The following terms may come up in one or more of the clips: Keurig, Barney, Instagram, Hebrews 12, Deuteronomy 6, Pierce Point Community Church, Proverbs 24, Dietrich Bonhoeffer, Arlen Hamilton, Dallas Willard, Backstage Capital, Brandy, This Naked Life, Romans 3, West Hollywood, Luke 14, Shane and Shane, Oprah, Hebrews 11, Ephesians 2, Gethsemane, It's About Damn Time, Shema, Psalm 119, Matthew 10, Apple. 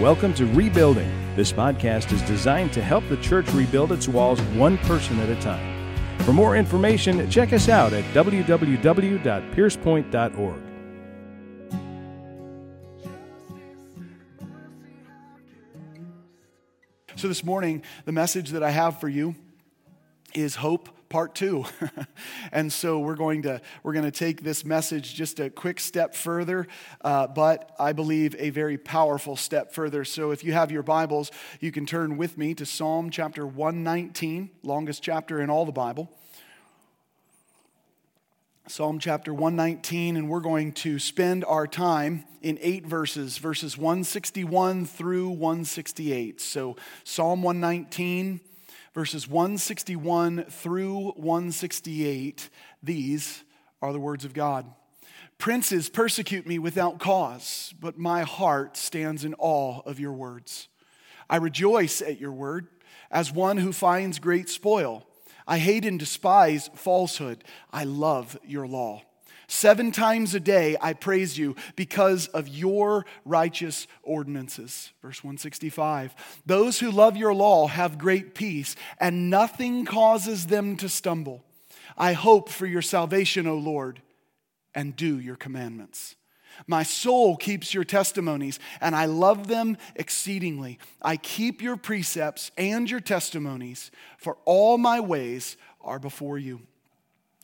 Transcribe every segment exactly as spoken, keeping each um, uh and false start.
Welcome to Rebuilding. This podcast is designed to help the church rebuild its walls one person at a time. For more information, check us out at w w w dot pierce point dot org. So this morning, the message that I have for you is hope. Part two. And so we're going to we're going to take this message just a quick step further, uh, but I believe a very powerful step further. So if you have your Bibles, you can turn with me to Psalm chapter one nineteen, longest chapter in all the Bible. Psalm chapter one nineteen, and we're going to spend our time in eight verses, verses one sixty-one through one sixty-eight. So Psalm one nineteen, verses one sixty-one through one sixty-eight, these are the words of God. Princes persecute me without cause, but my heart stands in awe of your words. I rejoice at your word as one who finds great spoil. I hate and despise falsehood. I love your law. Seven times a day I praise you because of your righteous ordinances. Verse one sixty-five, those who love your law have great peace, and nothing causes them to stumble. I hope for your salvation, O Lord, and do your commandments. My soul keeps your testimonies, and I love them exceedingly. I keep your precepts and your testimonies, for all my ways are before you.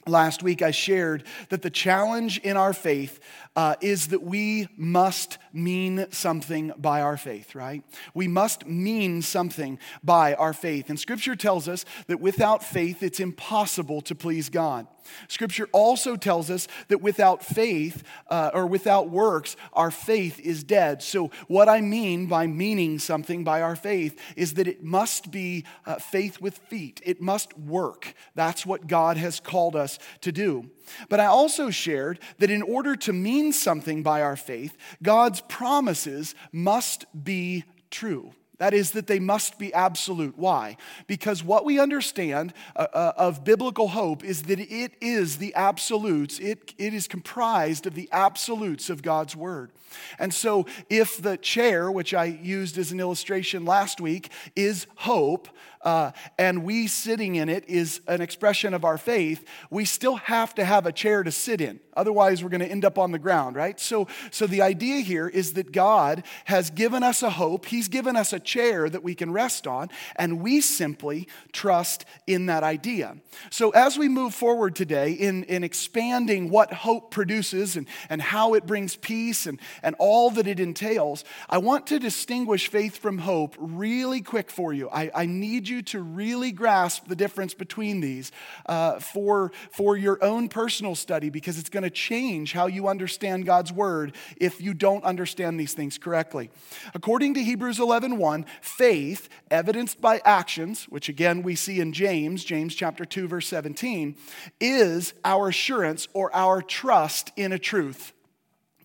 Last week, I shared that the challenge in our faith uh, is that we must mean something by our faith, right? We must mean something by our faith. And Scripture tells us that without faith, it's impossible to please God. Scripture also tells us that without faith, uh, or without works, our faith is dead. So what I mean by meaning something by our faith is that it must be uh, faith with feet. It must work. That's what God has called us to do. But I also shared that in order to mean something by our faith, God's promises must be true. That is, that they must be absolute. Why? Because what we understand uh, uh, of biblical hope is that it is the absolutes. It, it is comprised of the absolutes of God's word. And so if the chair, which I used as an illustration last week, is hope, Uh, and we sitting in it is an expression of our faith, we still have to have a chair to sit in. Otherwise, we're going to end up on the ground, right? So, so the idea here is that God has given us a hope. He's given us a chair that we can rest on, and we simply trust in that idea. So as we move forward today in, in expanding what hope produces and, and how it brings peace and, and all that it entails, I want to distinguish faith from hope really quick for you. I, I need you to really grasp the difference between these uh, for, for your own personal study, because it's going to change how you understand God's word if you don't understand these things correctly. According to Hebrews eleven one, faith, evidenced by actions, which again we see in James, James chapter two, verse seventeen, is our assurance or our trust in a truth.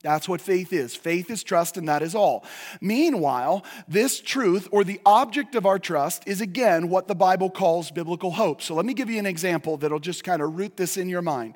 That's what faith is. Faith is trust, and that is all. Meanwhile, this truth, or the object of our trust, is again what the Bible calls biblical hope. So let me give you an example that'll just kind of root this in your mind.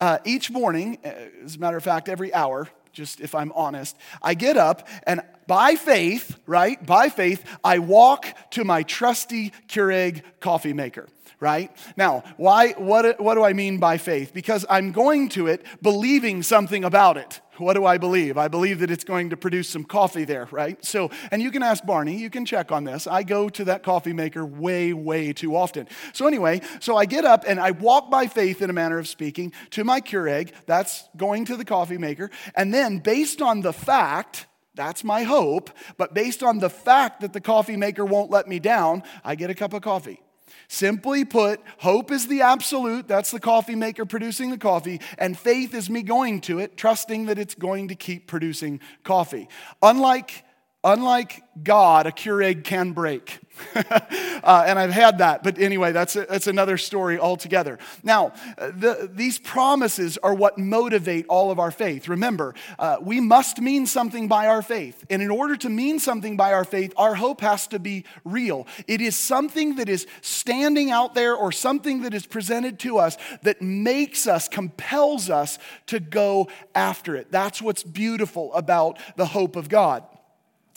Uh, each morning, as a matter of fact, every hour, just if I'm honest, I get up and by faith, right, by faith, I walk to my trusty Keurig coffee maker. Right? Now, why? What, what do I mean by faith? Because I'm going to it believing something about it. What do I believe? I believe that it's going to produce some coffee there, right? So, and you can ask Barney, you can check on this. I go to that coffee maker way, way too often. So anyway, so I get up and I walk by faith, in a manner of speaking, to my Keurig. That's going to the coffee maker. And then based on the fact, that's my hope, but based on the fact that the coffee maker won't let me down, I get a cup of coffee. Simply put, hope is the absolute, that's the coffee maker producing the coffee, and faith is me going to it, trusting that it's going to keep producing coffee. Unlike, unlike God, a Keurig can break. uh, and I've had that, but anyway, that's a, that's another story altogether. Now, the, these promises are what motivate all of our faith. Remember, uh, we must mean something by our faith, and in order to mean something by our faith, our hope has to be real. It is something that is standing out there, or something that is presented to us that makes us, compels us to go after it. That's what's beautiful about the hope of God.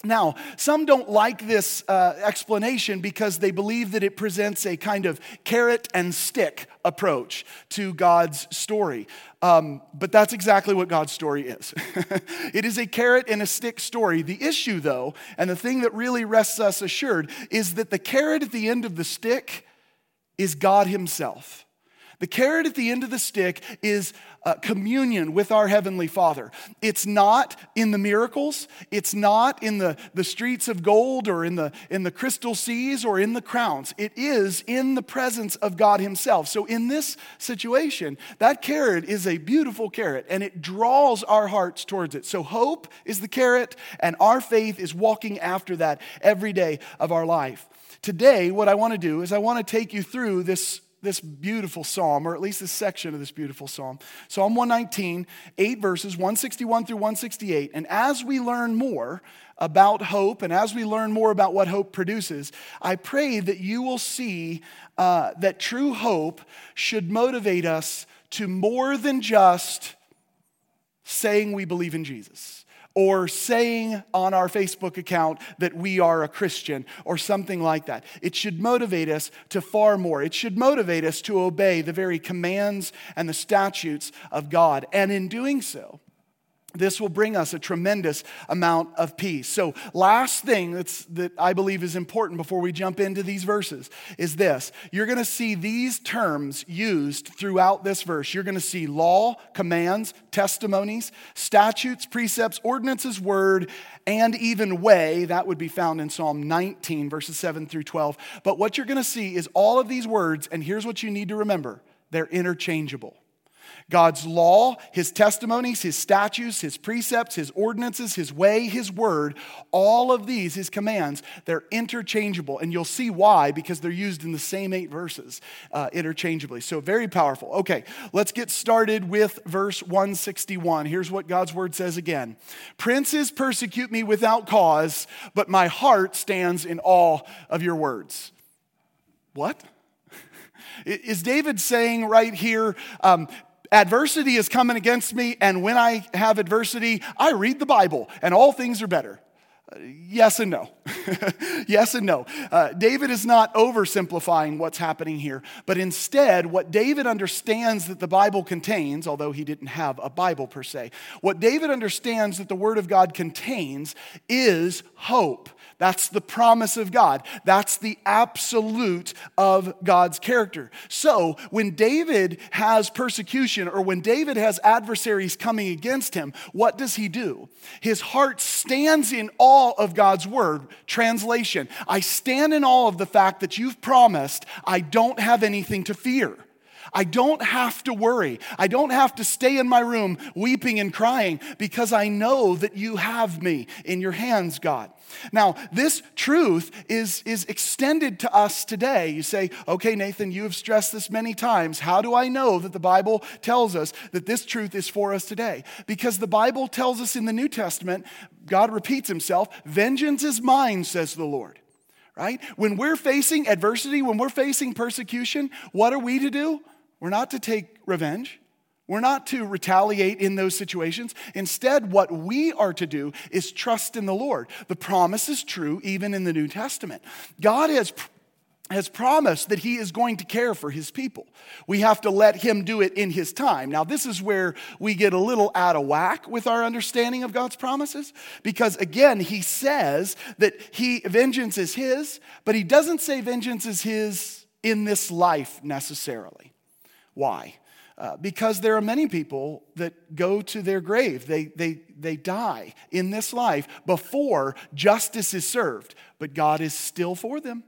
Now, some don't like this uh, explanation because they believe that it presents a kind of carrot and stick approach to God's story. Um, but that's exactly what God's story is. It is a carrot and a stick story. The issue, though, and the thing that really rests us assured, is that the carrot at the end of the stick is God himself. The carrot at the end of the stick is uh, communion with our Heavenly Father. It's not in the miracles. It's not in the, the streets of gold or in the, in the crystal seas or in the crowns. It is in the presence of God himself. So in this situation, that carrot is a beautiful carrot and it draws our hearts towards it. So hope is the carrot and our faith is walking after that every day of our life. Today, what I want to do is I want to take you through this This beautiful psalm, or at least this section of this beautiful psalm. Psalm one nineteen, eight verses, one sixty-one through one sixty-eight. And as we learn more about hope, and as we learn more about what hope produces, I pray that you will see uh, that true hope should motivate us to more than just saying we believe in Jesus, or saying on our Facebook account that we are a Christian or something like that. It should motivate us to far more. It should motivate us to obey the very commands and the statutes of God. And in doing so, this will bring us a tremendous amount of peace. So last thing that's, that I believe is important before we jump into these verses is this. You're going to see these terms used throughout this verse. You're going to see law, commands, testimonies, statutes, precepts, ordinances, word, and even way. That would be found in Psalm nineteen, verses seven through twelve. But what you're going to see is all of these words, and here's what you need to remember. They're interchangeable. God's law, his testimonies, his statutes, his precepts, his ordinances, his way, his word, all of these, his commands, they're interchangeable. And you'll see why, because they're used in the same eight verses uh, interchangeably. So very powerful. Okay, let's get started with verse one sixty-one. Here's what God's word says again. Princes persecute me without cause, but my heart stands in awe of your words. What? Is David saying right here, um, adversity is coming against me, and when I have adversity, I read the Bible, and all things are better? Uh, yes and no. Yes and no. Uh, David is not oversimplifying what's happening here, but instead, what David understands that the Bible contains, although he didn't have a Bible per se, what David understands that the Word of God contains is hope. That's the promise of God. That's the absolute of God's character. So when David has persecution or when David has adversaries coming against him, what does he do? His heart stands in awe of God's word. Translation, I stand in awe of the fact that you've promised I don't have anything to fear. I don't have to worry. I don't have to stay in my room weeping and crying because I know that you have me in your hands, God. Now, this truth is, is extended to us today. You say, okay, Nathan, you have stressed this many times. How do I know that the Bible tells us that this truth is for us today? Because the Bible tells us in the New Testament, God repeats himself, vengeance is mine, says the Lord. Right? When we're facing adversity, when we're facing persecution, what are we to do? We're not to take revenge. We're not to retaliate in those situations. Instead, what we are to do is trust in the Lord. The promise is true even in the New Testament. God has has promised that he is going to care for his people. We have to let him do it in his time. Now, this is where we get a little out of whack with our understanding of God's promises, because again, he says that he vengeance is his, but he doesn't say vengeance is his in this life necessarily. Why? Uh, because there are many people that go to their grave. They, they, they die in this life before justice is served, but God is still for them.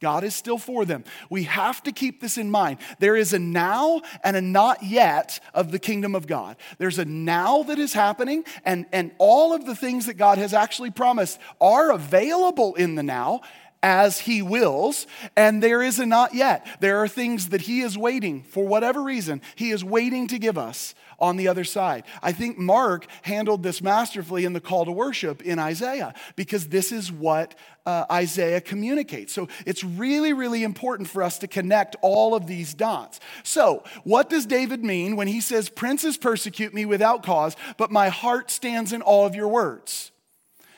God is still for them. We have to keep this in mind. There is a now and a not yet of the kingdom of God. There's a now that is happening, and, and all of the things that God has actually promised are available in the now as he wills, and there is a not yet. There are things that he is waiting, for whatever reason, he is waiting to give us on the other side. I think Mark handled this masterfully in the call to worship in Isaiah, because this is what uh, Isaiah communicates. So it's really, really important for us to connect all of these dots. So what does David mean when he says, princes persecute me without cause, but my heart stands in all of your words?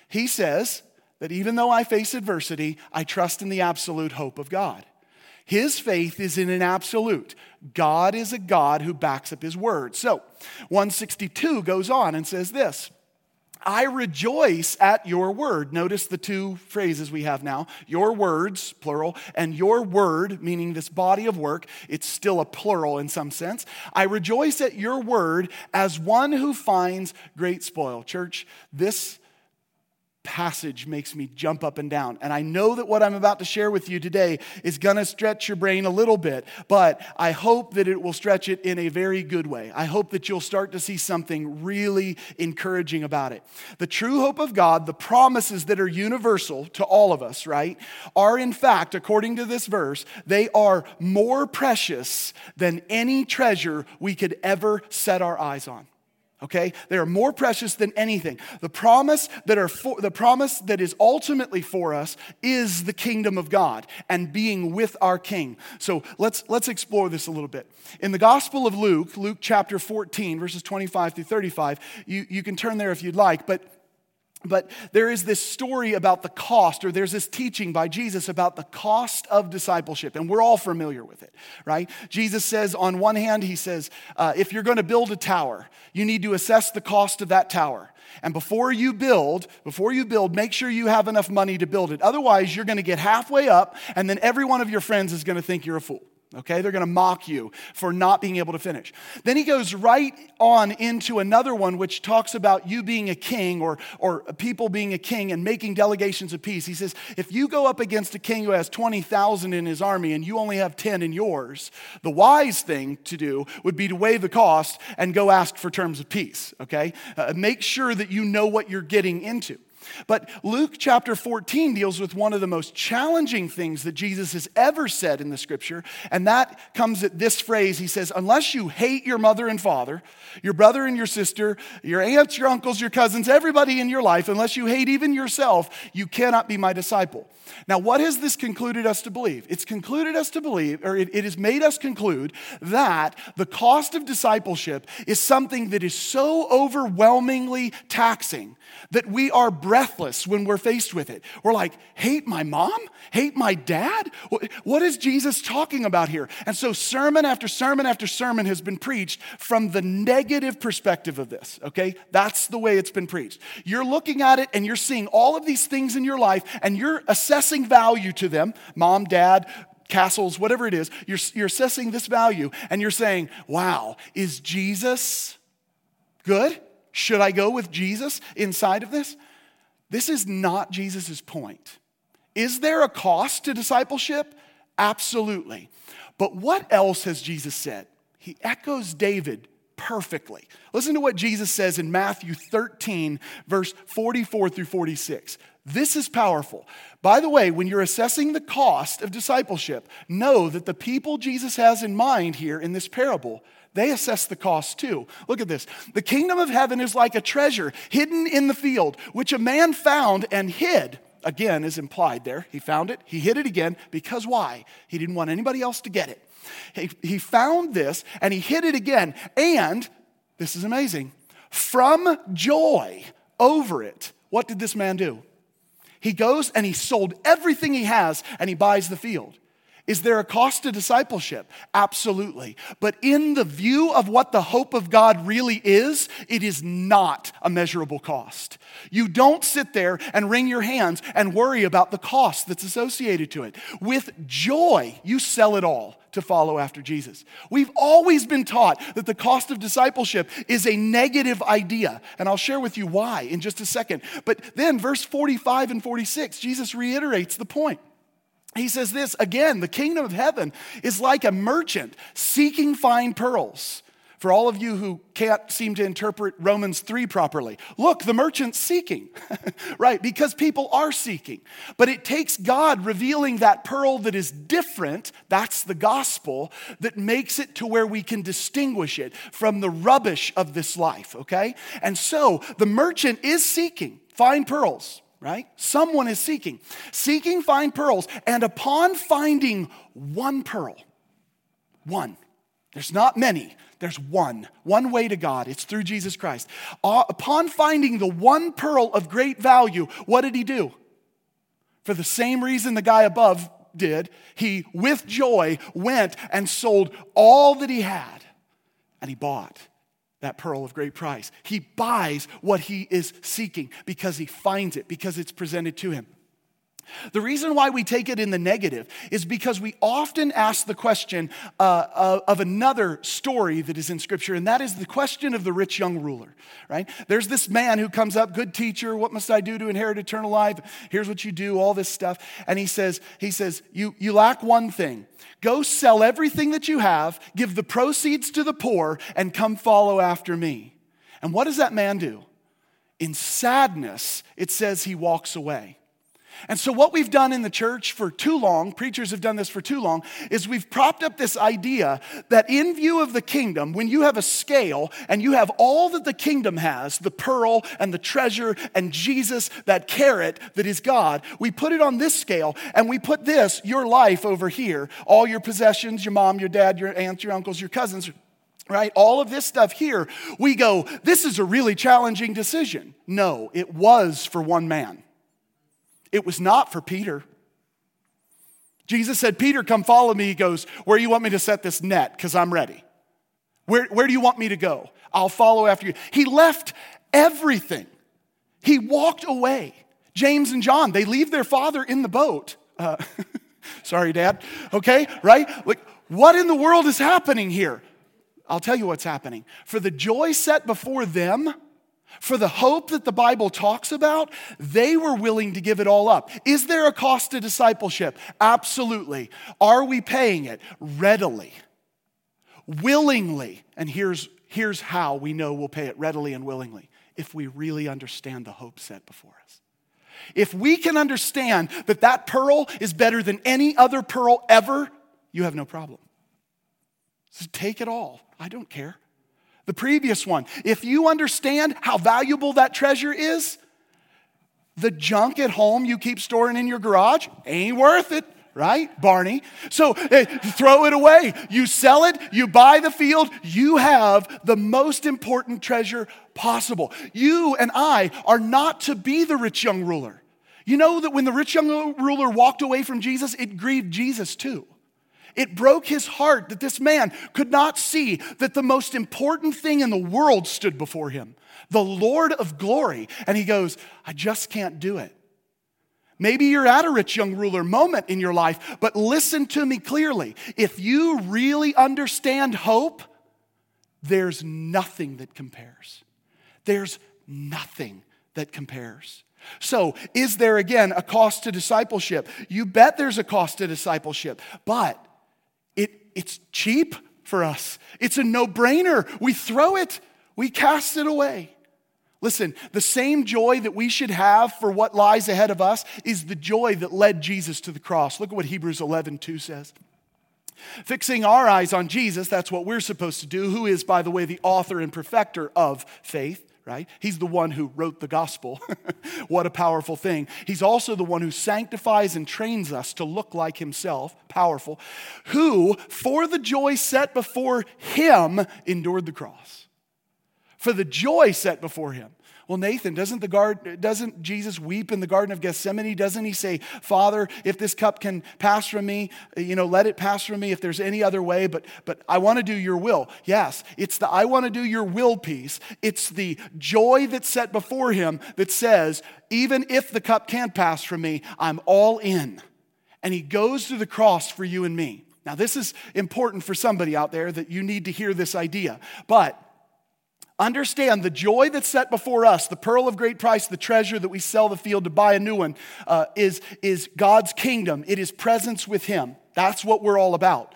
He says, that even though I face adversity, I trust in the absolute hope of God. His faith is in an absolute. God is a God who backs up his word. So one sixty-two goes on and says this, I rejoice at your word. Notice the two phrases we have now. Your words, plural, and your word, meaning this body of work. It's still a plural in some sense. I rejoice at your word as one who finds great spoil. Church, this passage makes me jump up and down. And I know that what I'm about to share with you today is going to stretch your brain a little bit, but I hope that it will stretch it in a very good way. I hope that you'll start to see something really encouraging about it. The true hope of God, the promises that are universal to all of us, right, are in fact, according to this verse, they are more precious than any treasure we could ever set our eyes on. Okay? They are more precious than anything. The promise that are for, the promise that is ultimately for us is the kingdom of God and being with our King. So let's let's explore this a little bit. In the Gospel of Luke, Luke chapter fourteen, verses twenty-five through thirty-five, you, you can turn there if you'd like, but But there is this story about the cost, or there's this teaching by Jesus about the cost of discipleship, and we're all familiar with it, right? Jesus says, on one hand, he says, uh, if you're going to build a tower, you need to assess the cost of that tower. And before you build, before you build, make sure you have enough money to build it. Otherwise, you're going to get halfway up, and then every one of your friends is going to think you're a fool. Okay, they're going to mock you for not being able to finish. Then he goes right on into another one which talks about you being a king or, or people being a king and making delegations of peace. He says, if you go up against a king who has twenty thousand in his army and you only have ten in yours, the wise thing to do would be to weigh the cost and go ask for terms of peace, okay? Uh, make sure that you know what you're getting into. But Luke chapter fourteen deals with one of the most challenging things that Jesus has ever said in the scripture, and that comes at this phrase. He says, unless you hate your mother and father, your brother and your sister, your aunts, your uncles, your cousins, everybody in your life, unless you hate even yourself, you cannot be my disciple. Now, what has this concluded us to believe? It's concluded us to believe, or it, it has made us conclude that the cost of discipleship is something that is so overwhelmingly taxing that we are breathless when we're faced with it. We're like, hate my mom? Hate my dad? What is Jesus talking about here? And so sermon after sermon after sermon has been preached from the negative perspective of this, okay? That's the way it's been preached. You're looking at it and you're seeing all of these things in your life and you're assessing value to them, mom, dad, castles, whatever it is. You're, you're assessing this value and you're saying, wow, is Jesus good? Should I go with Jesus inside of this? This is not Jesus' point. Is there a cost to discipleship? Absolutely. But what else has Jesus said? He echoes David perfectly. Listen to what Jesus says in Matthew thirteen, verse forty-four through forty-six. This is powerful. By the way, when you're assessing the cost of discipleship, know that the people Jesus has in mind here in this parable, they assess the cost too. Look at this. The kingdom of heaven is like a treasure hidden in the field, which a man found and hid. Again, is implied there. He found it. He hid it again. Because why? He didn't want anybody else to get it. He, he found this and he hid it again. And, this is amazing, from joy over it, what did this man do? He goes and he sold everything he has and he buys the field. Is there a cost to discipleship? Absolutely. But in the view of what the hope of God really is, it is not a measurable cost. You don't sit there and wring your hands and worry about the cost that's associated to it. With joy, you sell it all to follow after Jesus. We've always been taught that the cost of discipleship is a negative idea, and I'll share with you why in just a second. But then verse forty-five and forty-six, Jesus reiterates the point. He says this, again, the kingdom of heaven is like a merchant seeking fine pearls. For all of you who can't seem to interpret Romans three properly, look, the merchant's seeking, right? Because people are seeking. But it takes God revealing that pearl that is different, that's the gospel, that makes it to where we can distinguish it from the rubbish of this life, okay? And so the merchant is seeking fine pearls. Right? Someone is seeking. Seeking fine pearls. And upon finding one pearl, one, there's not many, there's one, one way to God. It's through Jesus Christ. Uh, upon finding the one pearl of great value, what did he do? For the same reason the guy above did, he with joy went and sold all that he had, and he bought that pearl of great price. He buys what he is seeking because he finds it, because it's presented to him. The reason why we take it in the negative is because we often ask the question uh, of another story that is in Scripture, and that is the question of the rich young ruler, right? There's this man who comes up, good teacher, what must I do to inherit eternal life? Here's what you do, all this stuff. And he says, he says, you, you lack one thing. Go sell everything that you have, give the proceeds to the poor, and come follow after me. And what does that man do? In sadness, it says he walks away. And so what we've done in the church for too long, preachers have done this for too long, is we've propped up this idea that in view of the kingdom, when you have a scale and you have all that the kingdom has, the pearl and the treasure and Jesus, that carrot that is God, we put it on this scale and we put this, your life, over here, all your possessions, your mom, your dad, your aunts, your uncles, your cousins, right? All of this stuff here, we go, this is a really challenging decision. No, it was for one man. It was not for Peter. Jesus said, Peter, come follow me. He goes, where do you want me to set this net? Because I'm ready. Where, where do you want me to go? I'll follow after you. He left everything. He walked away. James and John, they leave their father in the boat. Uh, sorry, Dad. Okay, right? Like, what in the world is happening here? I'll tell you what's happening. For the joy set before them, for the hope that the Bible talks about, they were willing to give it all up. Is there a cost to discipleship? Absolutely. Are we paying it? Readily. Willingly. And here's, here's how we know we'll pay it readily and willingly. If we really understand the hope set before us. If we can understand that that pearl is better than any other pearl ever, you have no problem. So take it all. I don't care. The previous one, if you understand how valuable that treasure is, the junk at home you keep storing in your garage ain't worth it, right, Barney? So uh, throw it away. You sell it, you buy the field, you have the most important treasure possible. You and I are not to be the rich young ruler. You know that when the rich young ruler walked away from Jesus, it grieved Jesus too. It broke his heart that this man could not see that the most important thing in the world stood before him, the Lord of glory. And he goes, I just can't do it. Maybe you're at a rich young ruler moment in your life, but listen to me clearly. If you really understand hope, there's nothing that compares. There's nothing that compares. So, is there again a cost to discipleship? You bet there's a cost to discipleship, but It's cheap for us. It's a no-brainer. We throw it. We cast it away. Listen, the same joy that we should have for what lies ahead of us is the joy that led Jesus to the cross. Look at what Hebrews eleven two says. Fixing our eyes on Jesus, that's what we're supposed to do, who is, by the way, the author and perfecter of faith. Right? He's the one who wrote the gospel. What a powerful thing. He's also the one who sanctifies and trains us to look like himself. Powerful. Who, for the joy set before him, endured the cross. For the joy set before him. Well, Nathan, doesn't the guard, doesn't Jesus weep in the Garden of Gethsemane? Doesn't he say, Father, if this cup can pass from me, you know, let it pass from me if there's any other way, but, but I want to do your will. Yes, it's the I want to do your will piece. It's the joy that's set before him that says, even if the cup can't pass from me, I'm all in. And he goes to the cross for you and me. Now, this is important for somebody out there that you need to hear this idea, but understand the joy that's set before us, the pearl of great price, the treasure that we sell the field to buy a new one, uh, is, is God's kingdom. It is presence with him. That's what we're all about.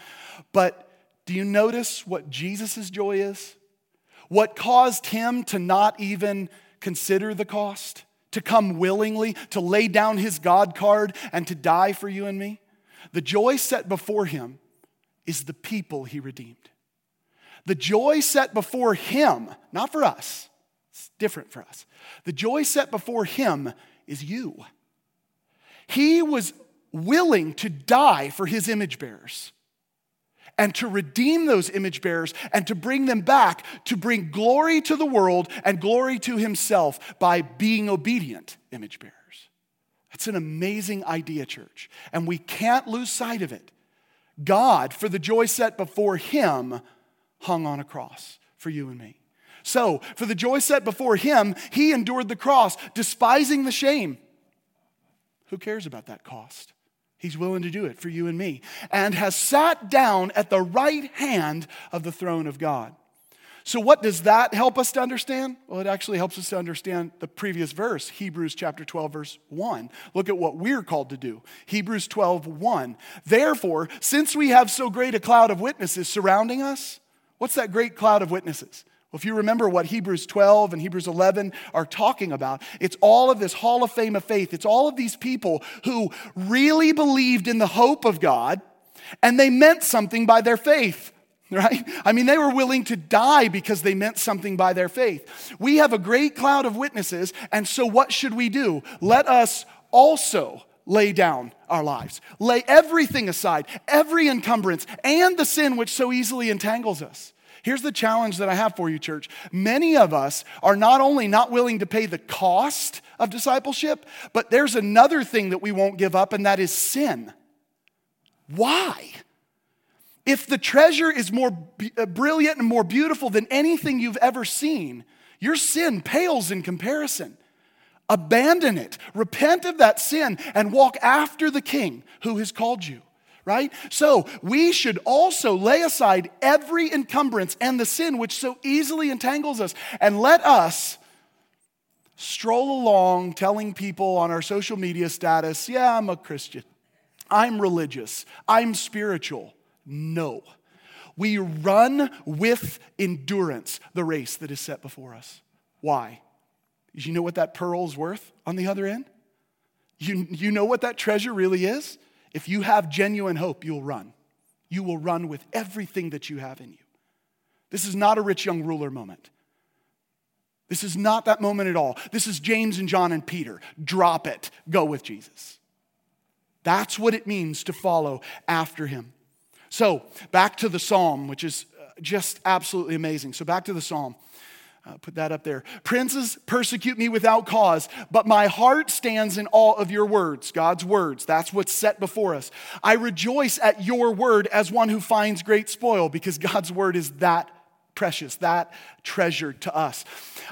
But do you notice what Jesus' joy is? What caused him to not even consider the cost, to come willingly, to lay down his God card and to die for you and me? The joy set before him is the people he redeemed. The joy set before him, not for us, it's different for us. The joy set before him is you. He was willing to die for his image bearers and to redeem those image bearers and to bring them back, to bring glory to the world and glory to himself by being obedient image bearers. It's an amazing idea, church. And we can't lose sight of it. God, for the joy set before him, hung on a cross for you and me. So, for the joy set before him, he endured the cross, despising the shame. Who cares about that cost? He's willing to do it for you and me. And has sat down at the right hand of the throne of God. So what does that help us to understand? Well, it actually helps us to understand the previous verse, Hebrews chapter twelve, verse one. Look at what we're called to do. Hebrews twelve, one. Therefore, since we have so great a cloud of witnesses surrounding us, what's that great cloud of witnesses? Well, if you remember what Hebrews twelve and Hebrews eleven are talking about, it's all of this hall of fame of faith. It's all of these people who really believed in the hope of God, and they meant something by their faith, right? I mean, they were willing to die because they meant something by their faith. We have a great cloud of witnesses, and so what should we do? Let us also lay down our lives. Lay everything aside, every encumbrance, and the sin which so easily entangles us. Here's the challenge that I have for you, church. Many of us are not only not willing to pay the cost of discipleship, but there's another thing that we won't give up, and that is sin. Why? If the treasure is more b- brilliant and more beautiful than anything you've ever seen, your sin pales in comparison. Abandon it. Repent of that sin and walk after the King who has called you. Right? So we should also lay aside every encumbrance and the sin which so easily entangles us. And let us stroll along telling people on our social media status, yeah, I'm a Christian. I'm religious. I'm spiritual. No. We run with endurance the race that is set before us. Why? You know what that pearl's worth on the other end? You, you know what that treasure really is? If you have genuine hope, you'll run. You will run with everything that you have in you. This is not a rich young ruler moment. This is not that moment at all. This is James and John and Peter. Drop it. Go with Jesus. That's what it means to follow after him. So back to the psalm, which is just absolutely amazing. So back to the psalm. Uh, put that up there. Princes persecute me without cause, but my heart stands in awe of your words, God's words. That's what's set before us. I rejoice at your word as one who finds great spoil, because God's word is that precious, that treasure to us.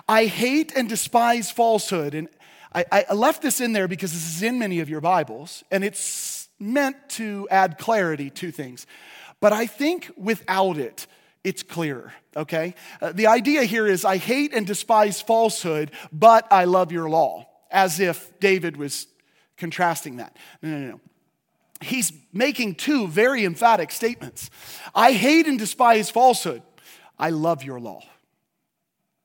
I hate and despise falsehood. And I, I left this in there because this is in many of your Bibles, and it's meant to add clarity to things. But I think without it, it's clearer, okay? Uh, the idea here is I hate and despise falsehood, but I love your law, as if David was contrasting that. No, no, no. He's making two very emphatic statements. I hate and despise falsehood. I love your law,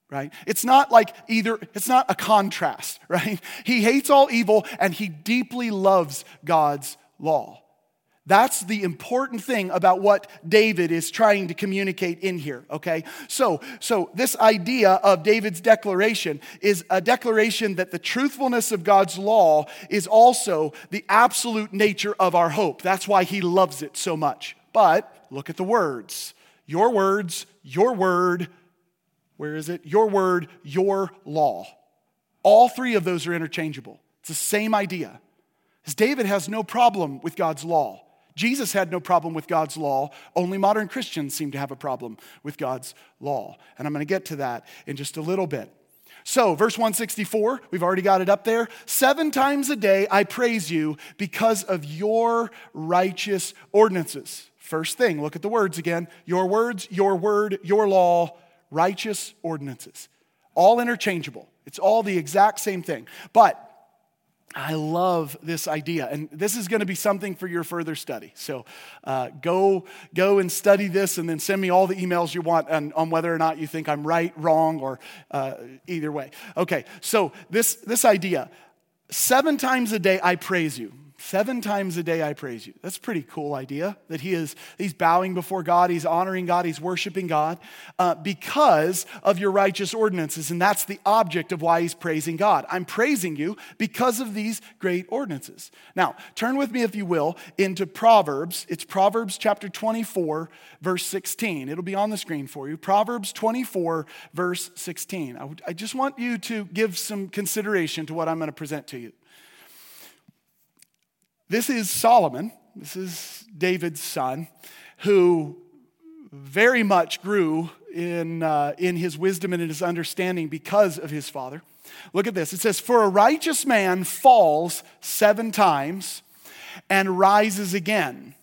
right? It's not like either, it's not a contrast, right? He hates all evil, and he deeply loves God's law. That's the important thing about what David is trying to communicate in here, okay? So, so this idea of David's declaration is a declaration that the truthfulness of God's law is also the absolute nature of our hope. That's why he loves it so much. But look at the words. Your words, your word, where is it? Your word, your law. All three of those are interchangeable. It's the same idea. Because David has no problem with God's law. Jesus had no problem with God's law. Only modern Christians seem to have a problem with God's law. And I'm going to get to that in just a little bit. So, verse one sixty-four, we've already got it up there. Seven times a day I praise you because of your righteous ordinances. First thing, look at the words again. Your words, your word, your law, righteous ordinances. All interchangeable. It's all the exact same thing. But I love this idea, and this is going to be something for your further study. So uh, go go and study this, and then send me all the emails you want on, on whether or not you think I'm right, wrong, or uh, either way. Okay, so this, this idea, seven times a day I praise you. Seven times a day I praise you. That's a pretty cool idea, that he is he's bowing before God, he's honoring God, he's worshiping God uh, because of your righteous ordinances. And that's the object of why he's praising God. I'm praising you because of these great ordinances. Now, turn with me, if you will, into Proverbs. It's Proverbs chapter twenty-four, verse sixteen. It'll be on the screen for you. Proverbs twenty-four, verse sixteen. I, w- I just want you to give some consideration to what I'm going to present to you. This is Solomon. This is David's son, who very much grew in uh, in his wisdom and in his understanding because of his father. Look at this. It says, "For a righteous man falls seven times and rises again,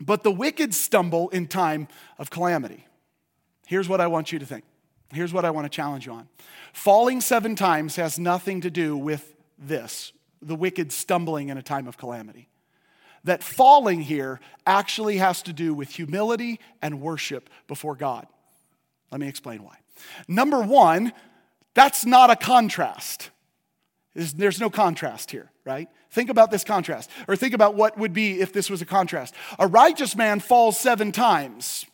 but the wicked stumble in time of calamity." Here's what I want you to think. Here's what I want to challenge you on. Falling seven times has nothing to do with this, the wicked stumbling in a time of calamity. That falling here actually has to do with humility and worship before God. Let me explain why. Number one, that's not a contrast. There's no contrast here, right? Think about this contrast, or think about what would be if this was a contrast. A righteous man falls seven times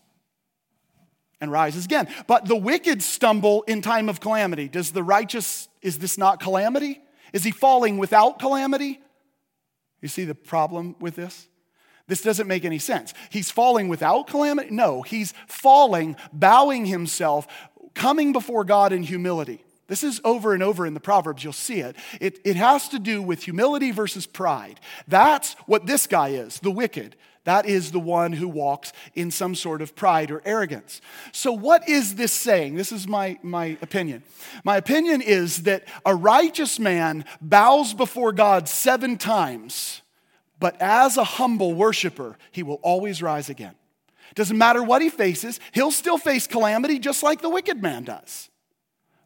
and rises again, but the wicked stumble in time of calamity. Does the righteous, is this not calamity? Is he falling without calamity? You see the problem with this? This doesn't make any sense. He's falling without calamity? No, he's falling, bowing himself, coming before God in humility. This is over and over in the Proverbs. You'll see it. It, it has to do with humility versus pride. That's what this guy is, the wicked. That is the one who walks in some sort of pride or arrogance. So what is this saying? This is my, my opinion. My opinion is that a righteous man bows before God seven times, but as a humble worshiper, he will always rise again. Doesn't matter what he faces, he'll still face calamity just like the wicked man does.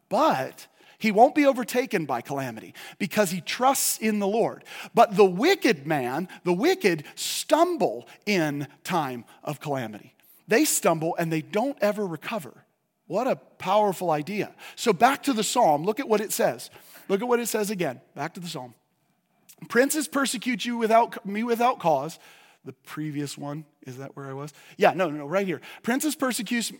But he won't be overtaken by calamity because he trusts in the Lord. But the wicked man, the wicked, stumble in time of calamity. They stumble and they don't ever recover. What a powerful idea. So back to the psalm. Look at what it says. Look at what it says again. Back to the psalm. Princes persecute you without me without cause. The previous one, is that where I was? Yeah, no, no, right here. Princes persecute,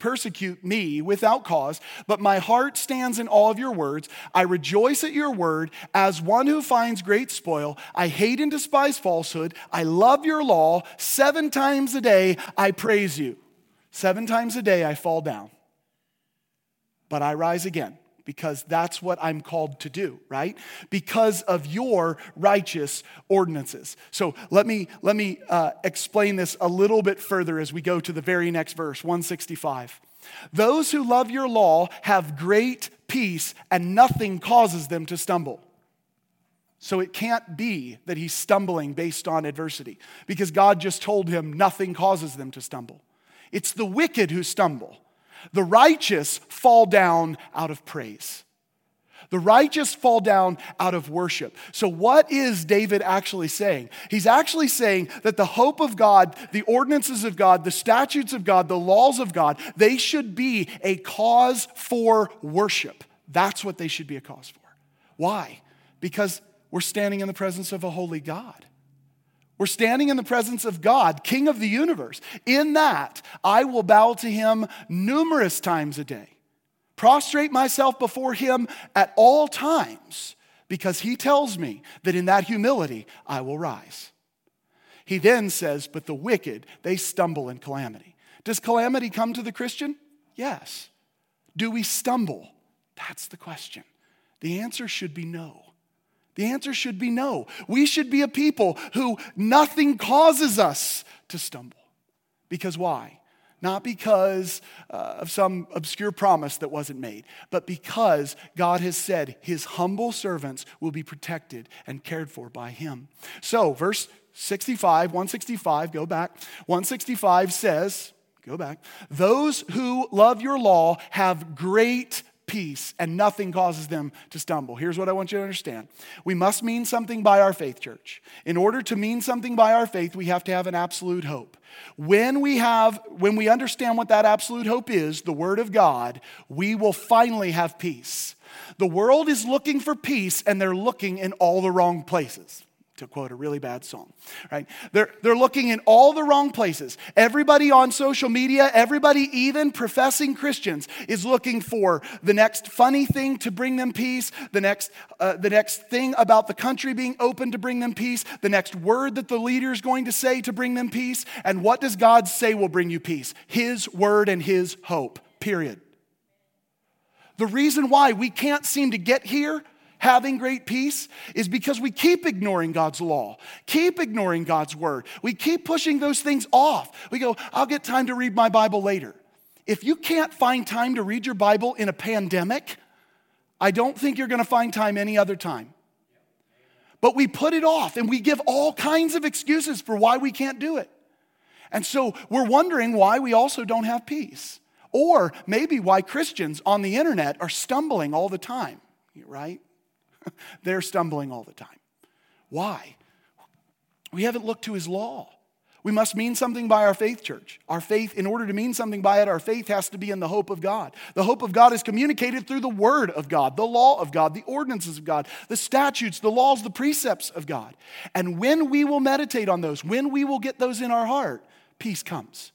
persecute me without cause, but my heart stands in all of your words. I rejoice at your word as one who finds great spoil. I hate and despise falsehood. I love your law. Seven times a day I praise you. Seven times a day I fall down, but I rise again. Because that's what I'm called to do, right? Because of your righteous ordinances. So let me let me uh, explain this a little bit further as we go to the very next verse, one sixty-five. Those who love your law have great peace, and nothing causes them to stumble. So it can't be that he's stumbling based on adversity, because God just told him nothing causes them to stumble. It's the wicked who stumble. The righteous fall down out of praise. The righteous fall down out of worship. So what is David actually saying? He's actually saying that the hope of God, the ordinances of God, the statutes of God, the laws of God, they should be a cause for worship. That's what they should be a cause for. Why? Because we're standing in the presence of a holy God. We're standing in the presence of God, King of the universe. In that, I will bow to him numerous times a day, prostrate myself before him at all times, because he tells me that in that humility, I will rise. He then says, but the wicked, they stumble in calamity. Does calamity come to the Christian? Yes. Do we stumble? That's the question. The answer should be no. The answer should be no. We should be a people who nothing causes us to stumble. Because why? Not because uh, of some obscure promise that wasn't made, but because God has said his humble servants will be protected and cared for by him. So verse sixty-five, one sixty-five, go back. one sixty-five says, go back, those who love your law have great peace, and nothing causes them to stumble. Here's what I want you to understand. We must mean something by our faith, church. In order to mean something by our faith, we have to have an absolute hope. When we have, when we understand what that absolute hope is, the Word of God, we will finally have peace. The world is looking for peace, and they're looking in all the wrong places. To quote a really bad song, right? They're, they're looking in all the wrong places. Everybody on social media, everybody, even professing Christians, is looking for the next funny thing to bring them peace, the next uh, the next thing about the country being open to bring them peace, the next word that the leader is going to say to bring them peace. And what does God say will bring you peace? His word and his hope, period. The reason why we can't seem to get here having great peace is because we keep ignoring God's law, keep ignoring God's word. We keep pushing those things off. We go, I'll get time to read my Bible later. If you can't find time to read your Bible in a pandemic, I don't think you're going to find time any other time. But we put it off and we give all kinds of excuses for why we can't do it. And so we're wondering why we also don't have peace. Or maybe why Christians on the internet are stumbling all the time, right? They're stumbling all the time. Why? We haven't looked to his law. We must mean something by our faith, church. Our faith, in order to mean something by it, our faith has to be in the hope of God. The hope of God is communicated through the word of God, the law of God, the ordinances of God, the statutes, the laws, the precepts of God. And when we will meditate on those, when we will get those in our heart, peace comes.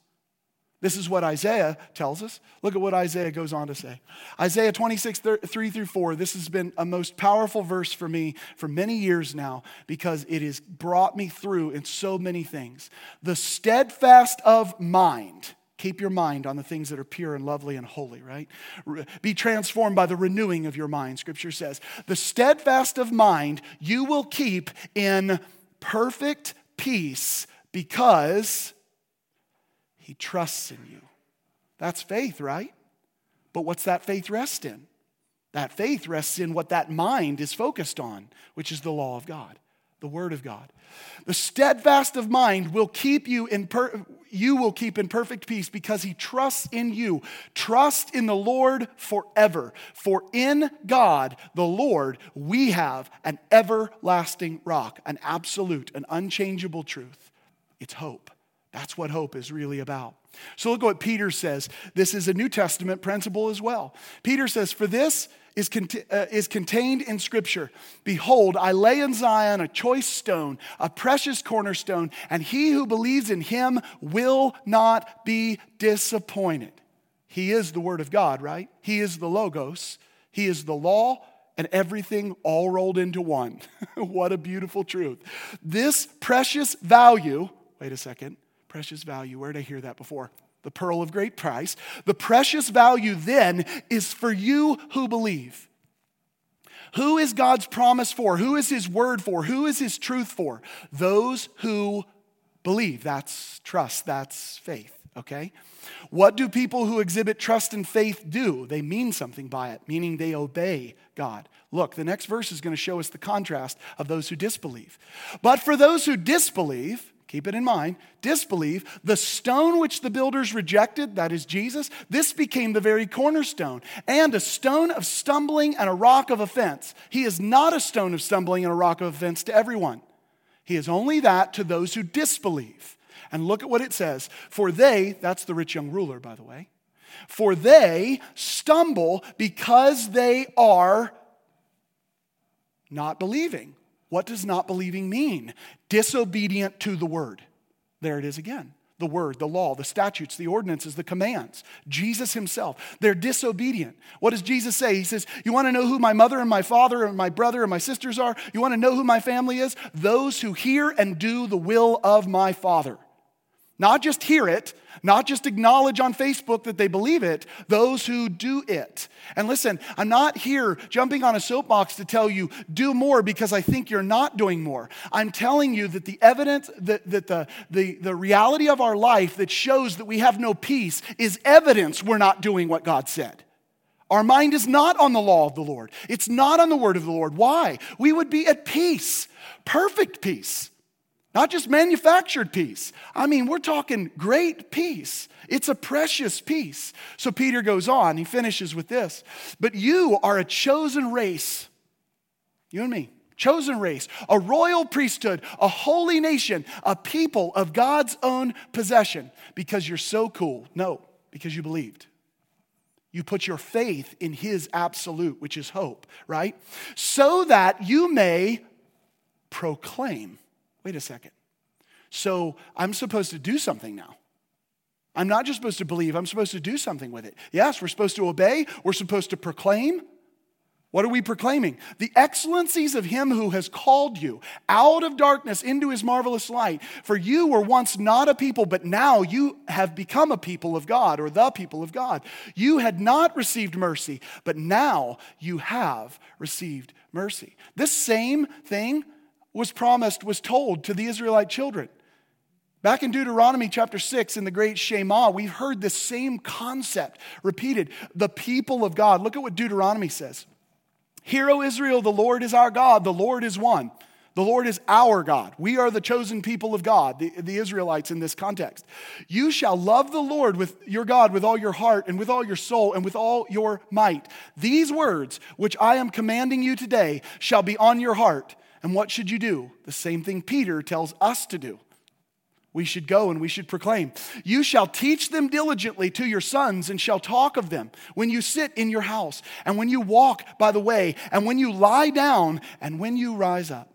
This is what Isaiah tells us. Look at what Isaiah goes on to say. Isaiah twenty-six, three through four. This has been a most powerful verse for me for many years now because it has brought me through in so many things. The steadfast of mind. Keep your mind on the things that are pure and lovely and holy, right? Be transformed by the renewing of your mind, Scripture says. The steadfast of mind you will keep in perfect peace because he trusts in you. That's faith, right? But what's that faith rest in? That faith rests in what that mind is focused on, which is the law of God, the word of God. The steadfast of mind will keep you in per- you will keep in perfect peace because he trusts in you. Trust in the Lord forever. For in God, the Lord, we have an everlasting rock, an absolute, an unchangeable truth. It's hope. That's what hope is really about. So look at what Peter says. This is a New Testament principle as well. Peter says, for this is cont- uh, is contained in Scripture. Behold, I lay in Zion a choice stone, a precious cornerstone, and he who believes in him will not be disappointed. He is the word of God, right? He is the Logos. He is the law. And everything all rolled into one. What a beautiful truth. This precious value, wait a second, precious value. Where did I hear that before? The pearl of great price. The precious value then is for you who believe. Who is God's promise for? Who is his word for? Who is his truth for? Those who believe. That's trust. That's faith. Okay? What do people who exhibit trust and faith do? They mean something by it, meaning they obey God. Look, the next verse is going to show us the contrast of those who disbelieve. But for those who disbelieve, keep it in mind, disbelieve, the stone which the builders rejected, that is Jesus, this became the very cornerstone, and a stone of stumbling and a rock of offense. He is not a stone of stumbling and a rock of offense to everyone. He is only that to those who disbelieve. And look at what it says. For they, that's the rich young ruler, by the way, for they stumble because they are not believing. What does not believing mean? Disobedient to the word. There it is again. The word, the law, the statutes, the ordinances, the commands. Jesus himself. They're disobedient. What does Jesus say? He says, you want to know who my mother and my father and my brother and my sisters are? You want to know who my family is? Those who hear and do the will of my Father. Not just hear it, not just acknowledge on Facebook that they believe it, those who do it. And listen, I'm not here jumping on a soapbox to tell you do more because I think you're not doing more. I'm telling you that the evidence, that, that the, the, the reality of our life that shows that we have no peace is evidence we're not doing what God said. Our mind is not on the law of the Lord. It's not on the word of the Lord. Why? We would be at peace, perfect peace. Not just manufactured peace. I mean, we're talking great peace. It's a precious peace. So Peter goes on. He finishes with this. But you are a chosen race. You and me. Chosen race. A royal priesthood. A holy nation. A people of God's own possession. Because you're so cool. No, because you believed. You put your faith in his absolute, which is hope, right? So that you may proclaim. Wait a second. So I'm supposed to do something now. I'm not just supposed to believe. I'm supposed to do something with it. Yes, we're supposed to obey. We're supposed to proclaim. What are we proclaiming? The excellencies of him who has called you out of darkness into his marvelous light. For you were once not a people, but now you have become a people of God, or the people of God. You had not received mercy, but now you have received mercy. This same thing was promised, was told to the Israelite children. Back in Deuteronomy chapter six in the great Shema, we've heard this same concept repeated. The people of God. Look at what Deuteronomy says. Hear, O Israel, the Lord is our God, the Lord is one. The Lord is our God. We are the chosen people of God, the, the Israelites in this context. You shall love the Lord with your God with all your heart and with all your soul and with all your might. These words, which I am commanding you today, shall be on your heart. And what should you do? The same thing Peter tells us to do. We should go and we should proclaim. You shall teach them diligently to your sons and shall talk of them when you sit in your house and when you walk by the way and when you lie down and when you rise up.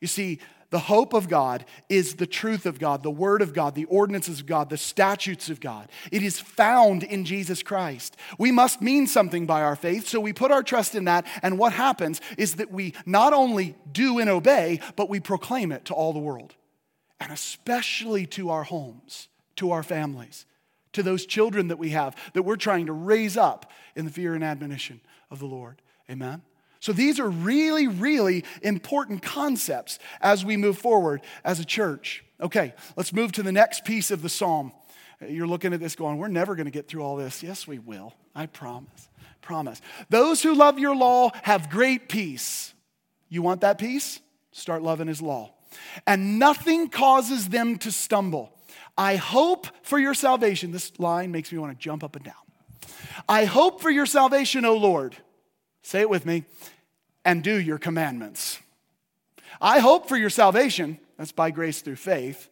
You see, the hope of God is the truth of God, the word of God, the ordinances of God, the statutes of God. It is found in Jesus Christ. We must mean something by our faith, so we put our trust in that, and what happens is that we not only do and obey, but we proclaim it to all the world. And especially to our homes, to our families, to those children that we have, that we're trying to raise up in the fear and admonition of the Lord. Amen? So these are really, really important concepts as we move forward as a church. Okay, let's move to the next piece of the psalm. You're looking at this going, we're never going to get through all this. Yes, we will. I promise. Promise. Those who love your law have great peace. You want that peace? Start loving his law. And nothing causes them to stumble. I hope for your salvation. This line makes me want to jump up and down. I hope for your salvation, O Lord. Say it with me. And do your commandments. I hope for your salvation. That's by grace through faith.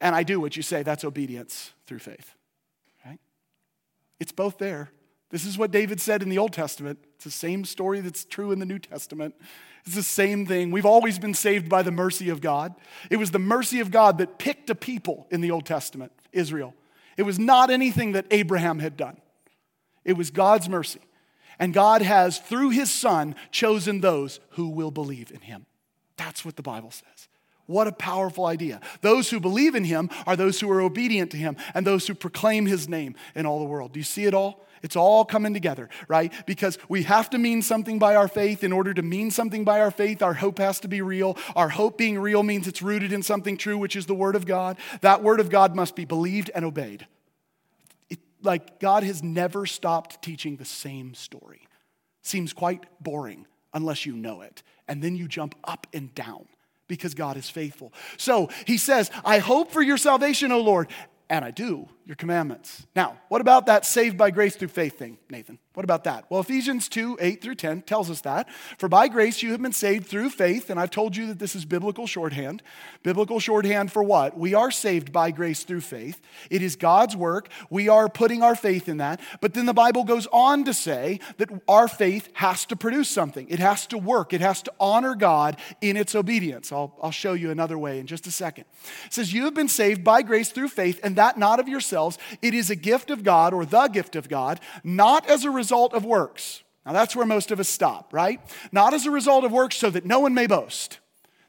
And I do what you say. That's obedience through faith. Right? It's both there. This is what David said in the Old Testament. It's the same story that's true in the New Testament. It's the same thing. We've always been saved by the mercy of God. It was the mercy of God that picked a people in the Old Testament, Israel. It was not anything that Abraham had done. It was God's mercy. And God has, through his Son, chosen those who will believe in him. That's what the Bible says. What a powerful idea. Those who believe in him are those who are obedient to him and those who proclaim his name in all the world. Do you see it all? It's all coming together, right? Because we have to mean something by our faith. In order to mean something by our faith, our hope has to be real. Our hope being real means it's rooted in something true, which is the Word of God. That Word of God must be believed and obeyed. It, like, God has never stopped teaching the same story. Seems quite boring unless you know it. And then you jump up and down because God is faithful. So he says, I hope for your salvation, O Lord, and I do your commandments. Now, what about that saved by grace through faith thing, Nathan? What about that? Well, Ephesians two, eight through ten tells us that. For by grace you have been saved through faith. And I've told you that this is biblical shorthand. Biblical shorthand for what? We are saved by grace through faith. It is God's work. We are putting our faith in that. But then the Bible goes on to say that our faith has to produce something. It has to work. It has to honor God in its obedience. I'll, I'll show you another way in just a second. It says, you have been saved by grace through faith, and that not of yourself. It is a gift of God, or the gift of God, not as a result of works. Now that's where most of us stop, right? Not as a result of works so that no one may boast.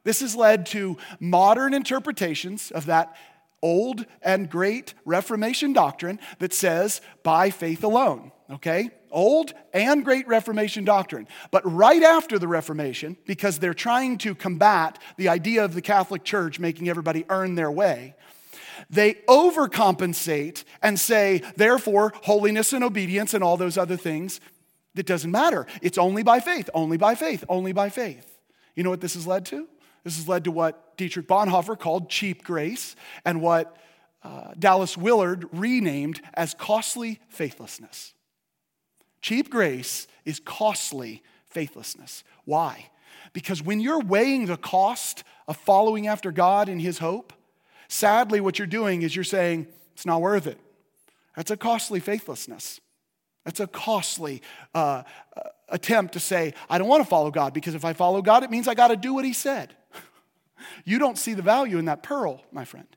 This has led to modern interpretations of that old and great Reformation doctrine that says, by faith alone, okay? Old and great Reformation doctrine. But right after the Reformation, because they're trying to combat the idea of the Catholic Church making everybody earn their way, they overcompensate and say, therefore, holiness and obedience and all those other things, that doesn't matter. It's only by faith, only by faith, only by faith. You know what this has led to? This has led to what Dietrich Bonhoeffer called cheap grace and what uh, Dallas Willard renamed as costly faithlessness. Cheap grace is costly faithlessness. Why? Because when you're weighing the cost of following after God in his hope, sadly, what you're doing is you're saying, it's not worth it. That's a costly faithlessness. That's a costly uh, attempt to say, I don't want to follow God, because if I follow God, it means I got to do what he said. You don't see the value in that pearl, my friend.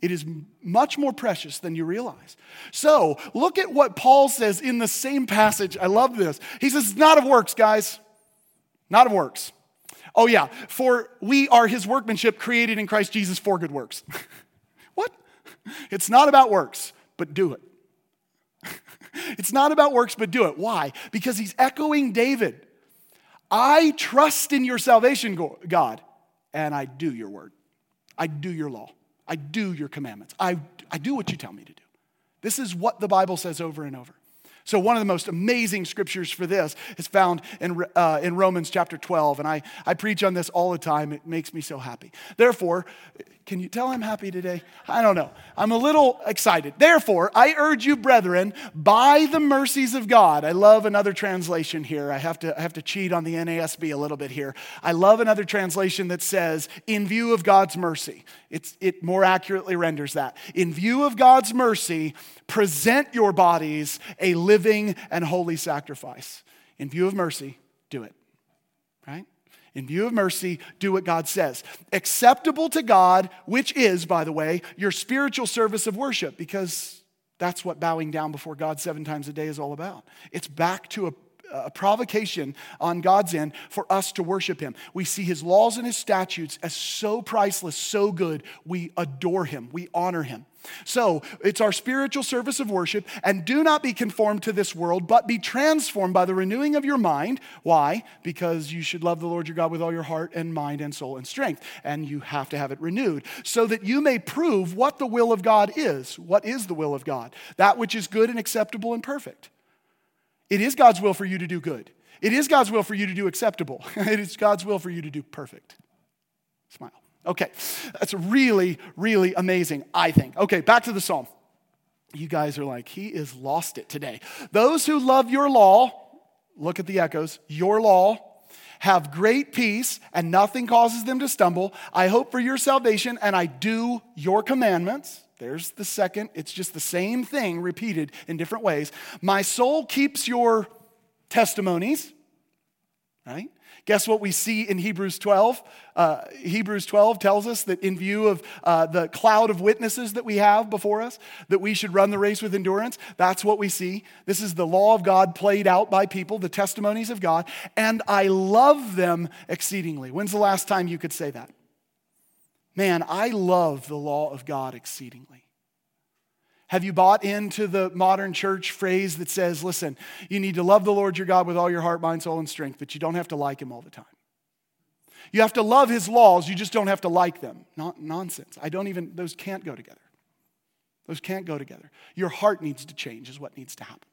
It is much more precious than you realize. So look at what Paul says in the same passage. I love this. He says, it's not of works, guys. Not of works. Oh yeah, for we are his workmanship created in Christ Jesus for good works. What? It's not about works, but do it. It's not about works, but do it. Why? Because he's echoing David. I trust in your salvation, God, and I do your word. I do your law. I do your commandments. I, I do what you tell me to do. This is what the Bible says over and over. So one of the most amazing scriptures for this is found in uh, in Romans chapter twelve, and I, I preach on this all the time. It makes me so happy. Therefore, can you tell I'm happy today? I don't know. I'm a little excited. Therefore, I urge you, brethren, by the mercies of God. I love another translation here. I have to I have to cheat on the N A S B a little bit here. I love another translation that says, in view of God's mercy. It's it more accurately renders that. In view of God's mercy, present your bodies a living and holy sacrifice. In view of mercy, do it. Right? In view of mercy, do what God says. Acceptable to God, which is, by the way, your spiritual service of worship, because that's what bowing down before God seven times a day is all about. It's back to a, a provocation on God's end for us to worship him. We see his laws and his statutes as so priceless, so good, we adore him, we honor him. So it's our spiritual service of worship, and do not be conformed to this world, but be transformed by the renewing of your mind. Why? Because you should love the Lord your God with all your heart and mind and soul and strength, and you have to have it renewed, so that you may prove what the will of God is. What is the will of God? That which is good and acceptable and perfect. It is God's will for you to do good. It is God's will for you to do acceptable. It is God's will for you to do perfect. Smile. Okay, that's really, really amazing, I think. Okay, back to the psalm. You guys are like, he is lost it today. Those who love your law, look at the echoes, your law, have great peace and nothing causes them to stumble. I hope for your salvation and I do your commandments. There's the second. It's just the same thing repeated in different ways. My soul keeps your testimonies, right? Guess what we see in Hebrews twelve? Uh, Hebrews twelve tells us that in view of uh, the cloud of witnesses that we have before us, that we should run the race with endurance. That's what we see. This is the law of God played out by people, the testimonies of God, and I love them exceedingly. When's the last time you could say that? Man, I love the law of God exceedingly. Have you bought into the modern church phrase that says, listen, you need to love the Lord your God with all your heart, mind, soul, and strength, but you don't have to like him all the time. You have to love his laws, you just don't have to like them. Not nonsense. I don't even, those can't go together. Those can't go together. Your heart needs to change is what needs to happen.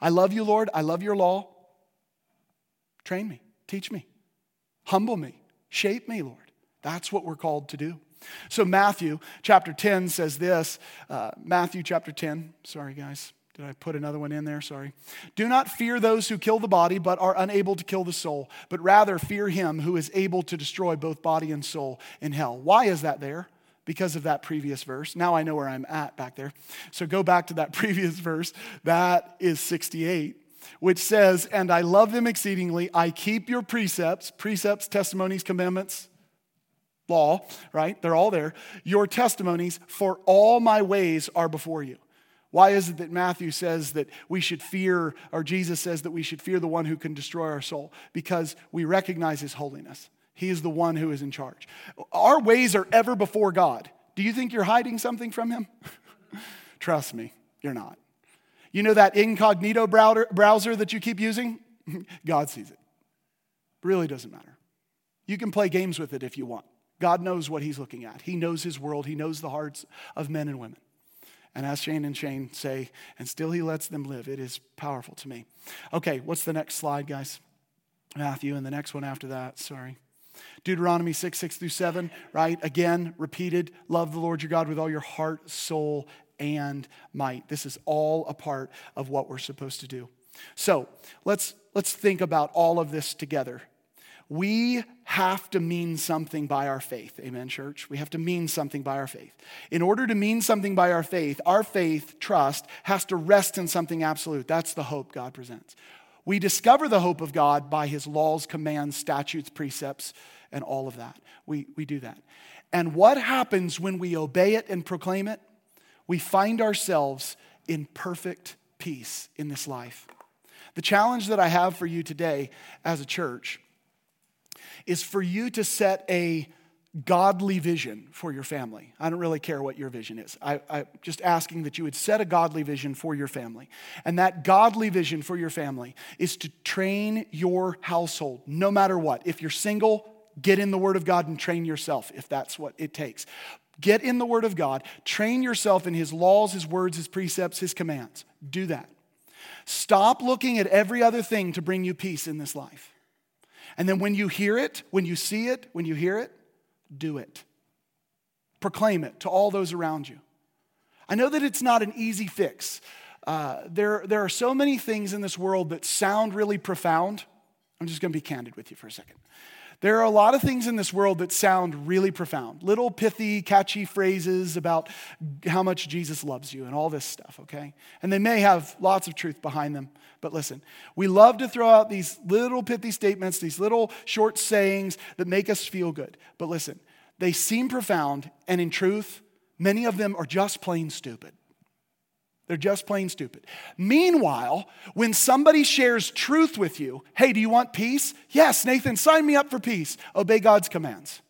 I love you, Lord. I love your law. Train me. Teach me. Humble me. Shape me, Lord. That's what we're called to do. So Matthew chapter ten says this, uh, Matthew chapter ten, sorry guys, did I put another one in there? Sorry. Do not fear those who kill the body, but are unable to kill the soul, but rather fear him who is able to destroy both body and soul in hell. Why is that there? Because of that previous verse. Now I know where I'm at back there. So go back to that previous verse. That is sixty-eight. Which says, and I love them exceedingly. I keep your precepts, precepts, testimonies, commandments, law, right? They're all there. Your testimonies, for all my ways are before you. Why is it that Matthew says that we should fear, or Jesus says that we should fear the one who can destroy our soul? Because we recognize his holiness. He is the one who is in charge. Our ways are ever before God. Do you think you're hiding something from him? Trust me, you're not. You know that incognito browser that you keep using? God sees it. Really doesn't matter. You can play games with it if you want. God knows what he's looking at. He knows his world. He knows the hearts of men and women. And as Shane and Shane say, and still he lets them live. It is powerful to me. Okay, what's the next slide, guys? Matthew, and the next one after that, sorry. Deuteronomy six, six through seven, right? Again, repeated, love the Lord your God with all your heart, soul, and might. This is all a part of what we're supposed to do. So let's let's think about all of this together. We have to mean something by our faith. Amen, church? We have to mean something by our faith. In order to mean something by our faith, our faith, trust, has to rest in something absolute. That's the hope God presents. We discover the hope of God by his laws, commands, statutes, precepts, and all of that. We, we do that. And what happens when we obey it and proclaim it? We find ourselves in perfect peace in this life. The challenge that I have for you today as a church is for you to set a godly vision for your family. I don't really care what your vision is. I, I'm just asking that you would set a godly vision for your family. And that godly vision for your family is to train your household, no matter what. If you're single, get in the Word of God and train yourself, if that's what it takes. Get in the Word of God, train yourself in his laws, his words, his precepts, his commands. Do that. Stop looking at every other thing to bring you peace in this life. And then when you hear it, when you see it, when you hear it, do it. Proclaim it to all those around you. I know that it's not an easy fix. Uh, there, there are so many things in this world that sound really profound. I'm just going to be candid with you for a second. There are a lot of things in this world that sound really profound. Little pithy, catchy phrases about how much Jesus loves you and all this stuff, okay? And they may have lots of truth behind them, but listen, we love to throw out these little pithy statements, these little short sayings that make us feel good. But listen, they seem profound, and in truth, many of them are just plain stupid. They're just plain stupid. Meanwhile, when somebody shares truth with you, hey, do you want peace? Yes, Nathan, sign me up for peace. Obey God's commands.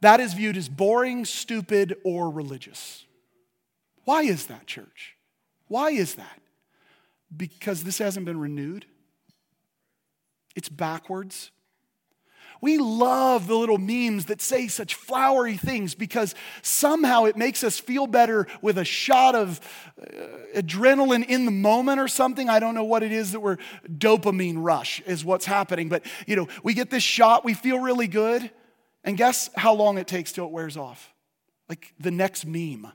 That is viewed as boring, stupid, or religious. Why is that, church? Why is that? Because this hasn't been renewed. It's backwards. We love the little memes that say such flowery things because somehow it makes us feel better with a shot of uh, adrenaline in the moment or something. I don't know what it is that we're, dopamine rush is what's happening. But, you know, we get this shot, we feel really good, and guess how long it takes till it wears off? Like the next meme,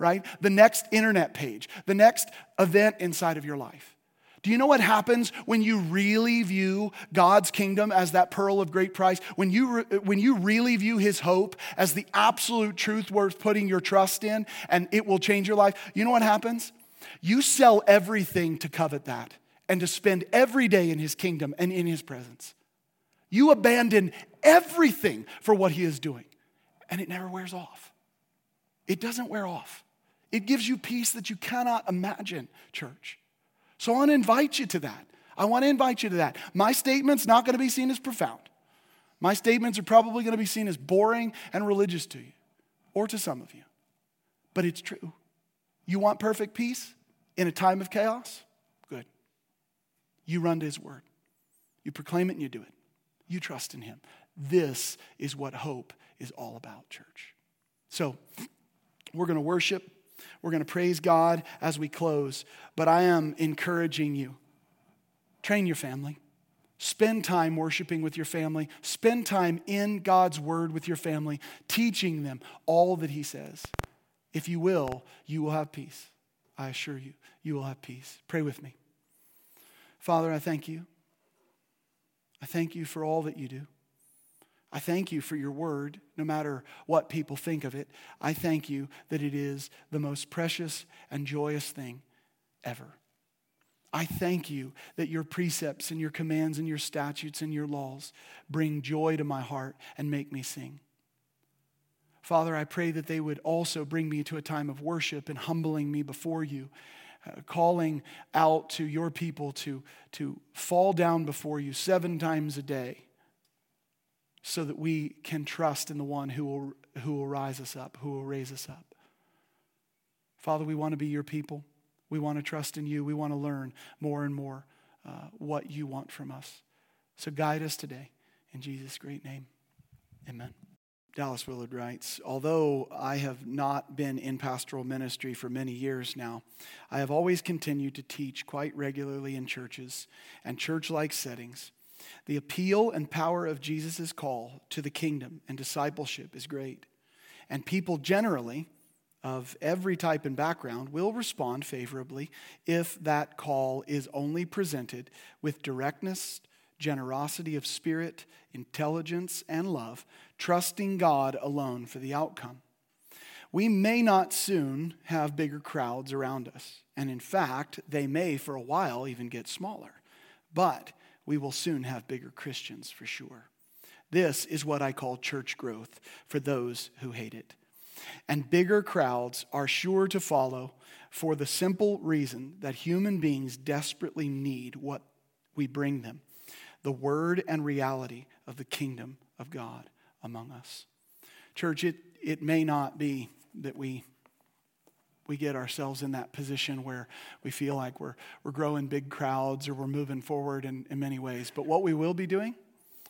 right? The next internet page, the next event inside of your life. Do you know what happens when you really view God's kingdom as that pearl of great price? When you re- when you really view his hope as the absolute truth worth putting your trust in, and it will change your life, you know what happens? You sell everything to covet that and to spend every day in his kingdom and in his presence. You abandon everything for what he is doing, and it never wears off. It doesn't wear off. It gives you peace that you cannot imagine, church. So I want to invite you to that. I want to invite you to that. My statement's not going to be seen as profound. My statements are probably going to be seen as boring and religious to you, or to some of you. But it's true. You want perfect peace in a time of chaos? Good. You run to his word. You proclaim it and you do it. You trust in him. This is what hope is all about, church. So we're going to worship. We're going to praise God as we close, but I am encouraging you. Train your family. Spend time worshiping with your family. Spend time in God's word with your family, teaching them all that he says. If you will, you will have peace. I assure you, you will have peace. Pray with me. Father, I thank you. I thank you for all that you do. I thank you for your word, no matter what people think of it. I thank you that it is the most precious and joyous thing ever. I thank you that your precepts and your commands and your statutes and your laws bring joy to my heart and make me sing. Father, I pray that they would also bring me to a time of worship and humbling me before you, uh, calling out to your people to, to fall down before you seven times a day, so that we can trust in the one who will, who will rise us up, who will raise us up. Father, we want to be your people. We want to trust in you. We want to learn more and more uh, what you want from us. So guide us today. In Jesus' great name, amen. Dallas Willard writes, although I have not been in pastoral ministry for many years now, I have always continued to teach quite regularly in churches and church-like settings. The appeal and power of Jesus' call to the kingdom and discipleship is great, and people generally of every type and background will respond favorably if that call is only presented with directness, generosity of spirit, intelligence, and love, trusting God alone for the outcome. we may not soon have bigger crowds around us. And in fact, they may for a while even get smaller. But we will soon have bigger Christians for sure. This is what I call church growth for those who hate it. And bigger crowds are sure to follow for the simple reason that human beings desperately need what we bring them, the word and reality of the kingdom of God among us. Church, it, it may not be that we we get ourselves in that position where we feel like we're we're growing big crowds or we're moving forward in, in many ways. But what we will be doing,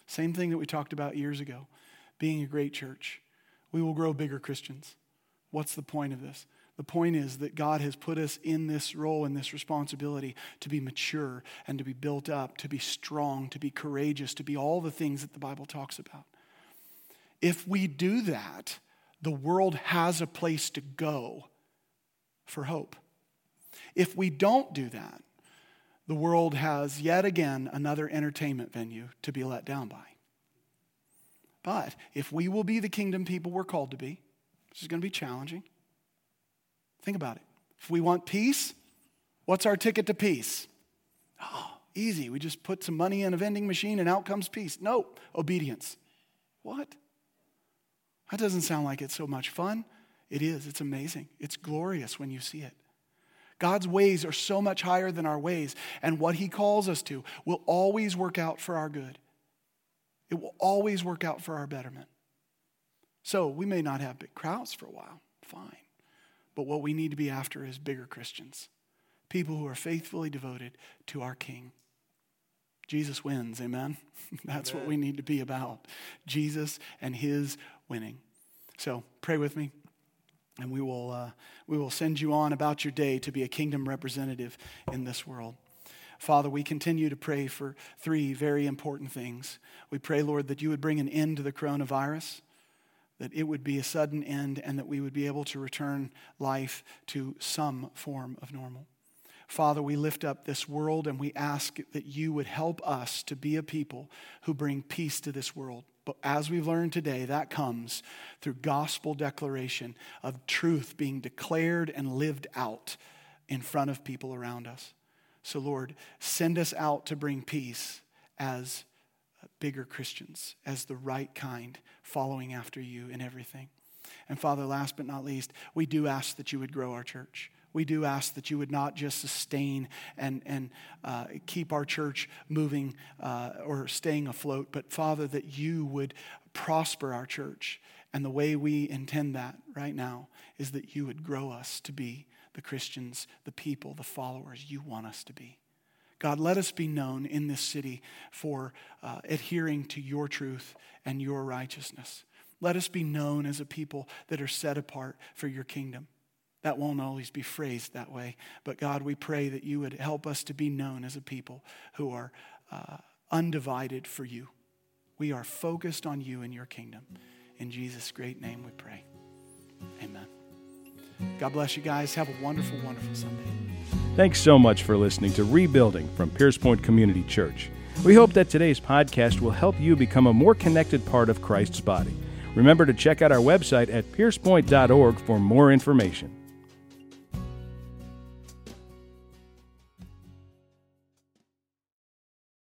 same thing that we talked about years ago, being a great church. We will grow bigger Christians. What's the point of this? The point is that God has put us in this role and this responsibility to be mature and to be built up, to be strong, to be courageous, to be all the things that the Bible talks about. If we do that, the world has a place to go for hope. If we don't do that, the world has yet again another entertainment venue to be let down by. But if we will be the kingdom people we're called to be, this is going to be challenging. Think about it. If we want peace, what's our ticket to peace? Oh, easy. We just put some money in a vending machine and out comes peace. No, obedience. What? That doesn't sound like it's so much fun. It is. It's amazing. It's glorious when you see it. God's ways are so much higher than our ways, and what he calls us to will always work out for our good. It will always work out for our betterment. So we may not have big crowds for a while, fine. But what we need to be after is bigger Christians, people who are faithfully devoted to our King. Jesus wins, amen? That's amen. What we need to be about, Jesus and his winning. So pray with me, and we will uh, we will send you on about your day to be a kingdom representative in this world. Father, we continue to pray for three very important things. We pray, Lord, that you would bring an end to the coronavirus, that it would be a sudden end, and that we would be able to return life to some form of normal. Father, we lift up this world and we ask that you would help us to be a people who bring peace to this world. But as we've learned today, that comes through gospel declaration of truth being declared and lived out in front of people around us. So Lord, send us out to bring peace as bigger Christians, as the right kind, following after you in everything. And Father, last but not least, we do ask that you would grow our church. We do ask that you would not just sustain and, and uh, keep our church moving uh, or staying afloat, but Father, that you would prosper our church. And the way we intend that right now is that you would grow us to be the Christians, the people, the followers you want us to be. God, let us be known in this city for uh, adhering to your truth and your righteousness. Let us be known as a people that are set apart for your kingdom. That won't always be phrased that way, but God, we pray that you would help us to be known as a people who are uh, undivided for you. We are focused on you and your kingdom. In Jesus' great name we pray. Amen. God bless you guys. Have a wonderful, wonderful Sunday. Thanks so much for listening to Rebuilding from Pierce Point Community Church. We hope that today's podcast will help you become a more connected part of Christ's body. Remember to check out our website at pierce point dot org for more information.